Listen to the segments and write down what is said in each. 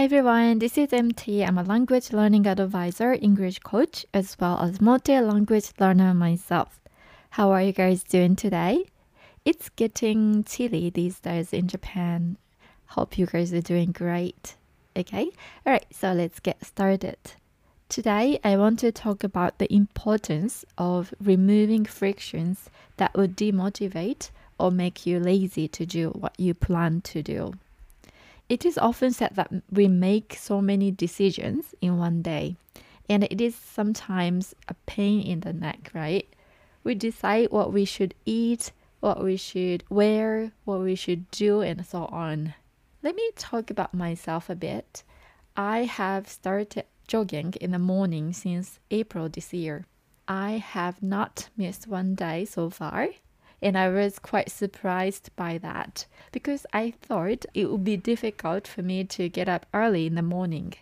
Hi everyone, this is MT. I'm a language learning advisor, English coach, as well as multi-language learner myself. How are you guys doing today? It's getting chilly these days in Japan. Hope you guys are doing great. Okay, alright, so let's get started. Today, I want to talk about the importance of removing frictions that would demotivate or make you lazy to do what you plan to do.It is often said that we make so many decisions in one day, and it is sometimes a pain in the neck, right? We decide what we should eat, what we should wear, what we should do, and so on. Let me talk about myself a bit. I have started jogging in the morning since April this year. I have not missed one day so far.And I was quite surprised by that because I thought it would be difficult for me to get up early in the morning.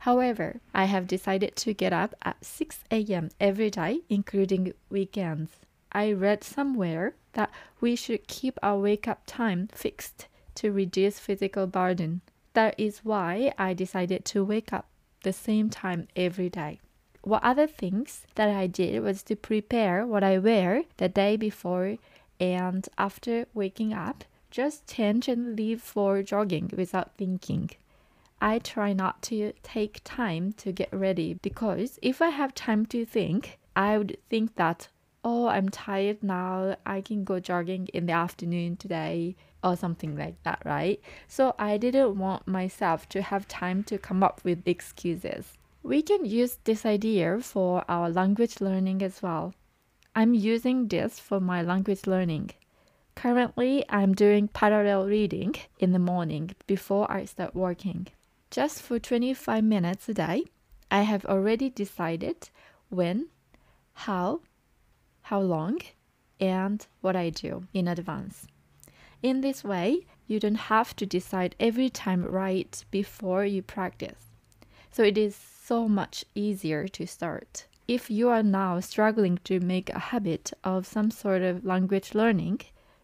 However, I have decided to get up at 6 a.m. every day, including weekends. I read somewhere that we should keep our wake-up time fixed to reduce physical burden. That is why I decided to wake up the same time every day.What other things that I did was to prepare what I wear the day before and after waking up, just change and leave for jogging without thinking. I try not to take time to get ready because if I have time to think, I would think that, oh, I'm tired now, I can go jogging in the afternoon today or something like that, right? So I didn't want myself to have time to come up with excuses.We can use this idea for our language learning as well. I'm using this for my language learning. Currently, I'm doing parallel reading in the morning before I start working. Just for 25 minutes a day, I have already decided when, how long, and what I do in advance. In this way, you don't have to decide every time right before you practice.So it is so much easier to start. If you are now struggling to make a habit of some sort of language learning,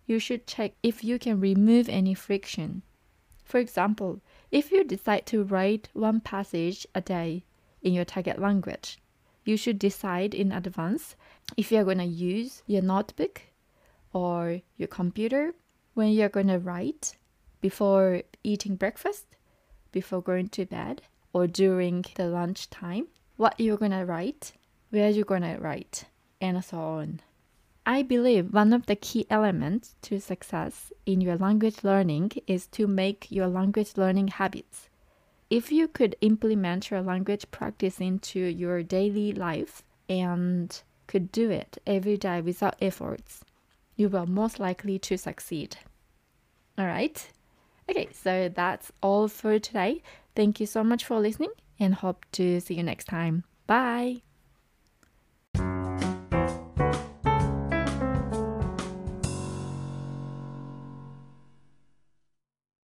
you should check if you can remove any friction. For example, if you decide to write one passage a day in your target language, you should decide in advance if you're going to use your notebook or your computer, when you're going to write, before eating breakfast, before going to bed.or during the lunch time, what you're going to write, where you're going to write, and so on. I believe one of the key elements to success in your language learning is to make your language learning habits. If you could implement your language practice into your daily life and could do it every day without efforts, you will most likely to succeed. All right? Okay, so that's all for today.Thank you so much for listening and hope to see you next time. Bye!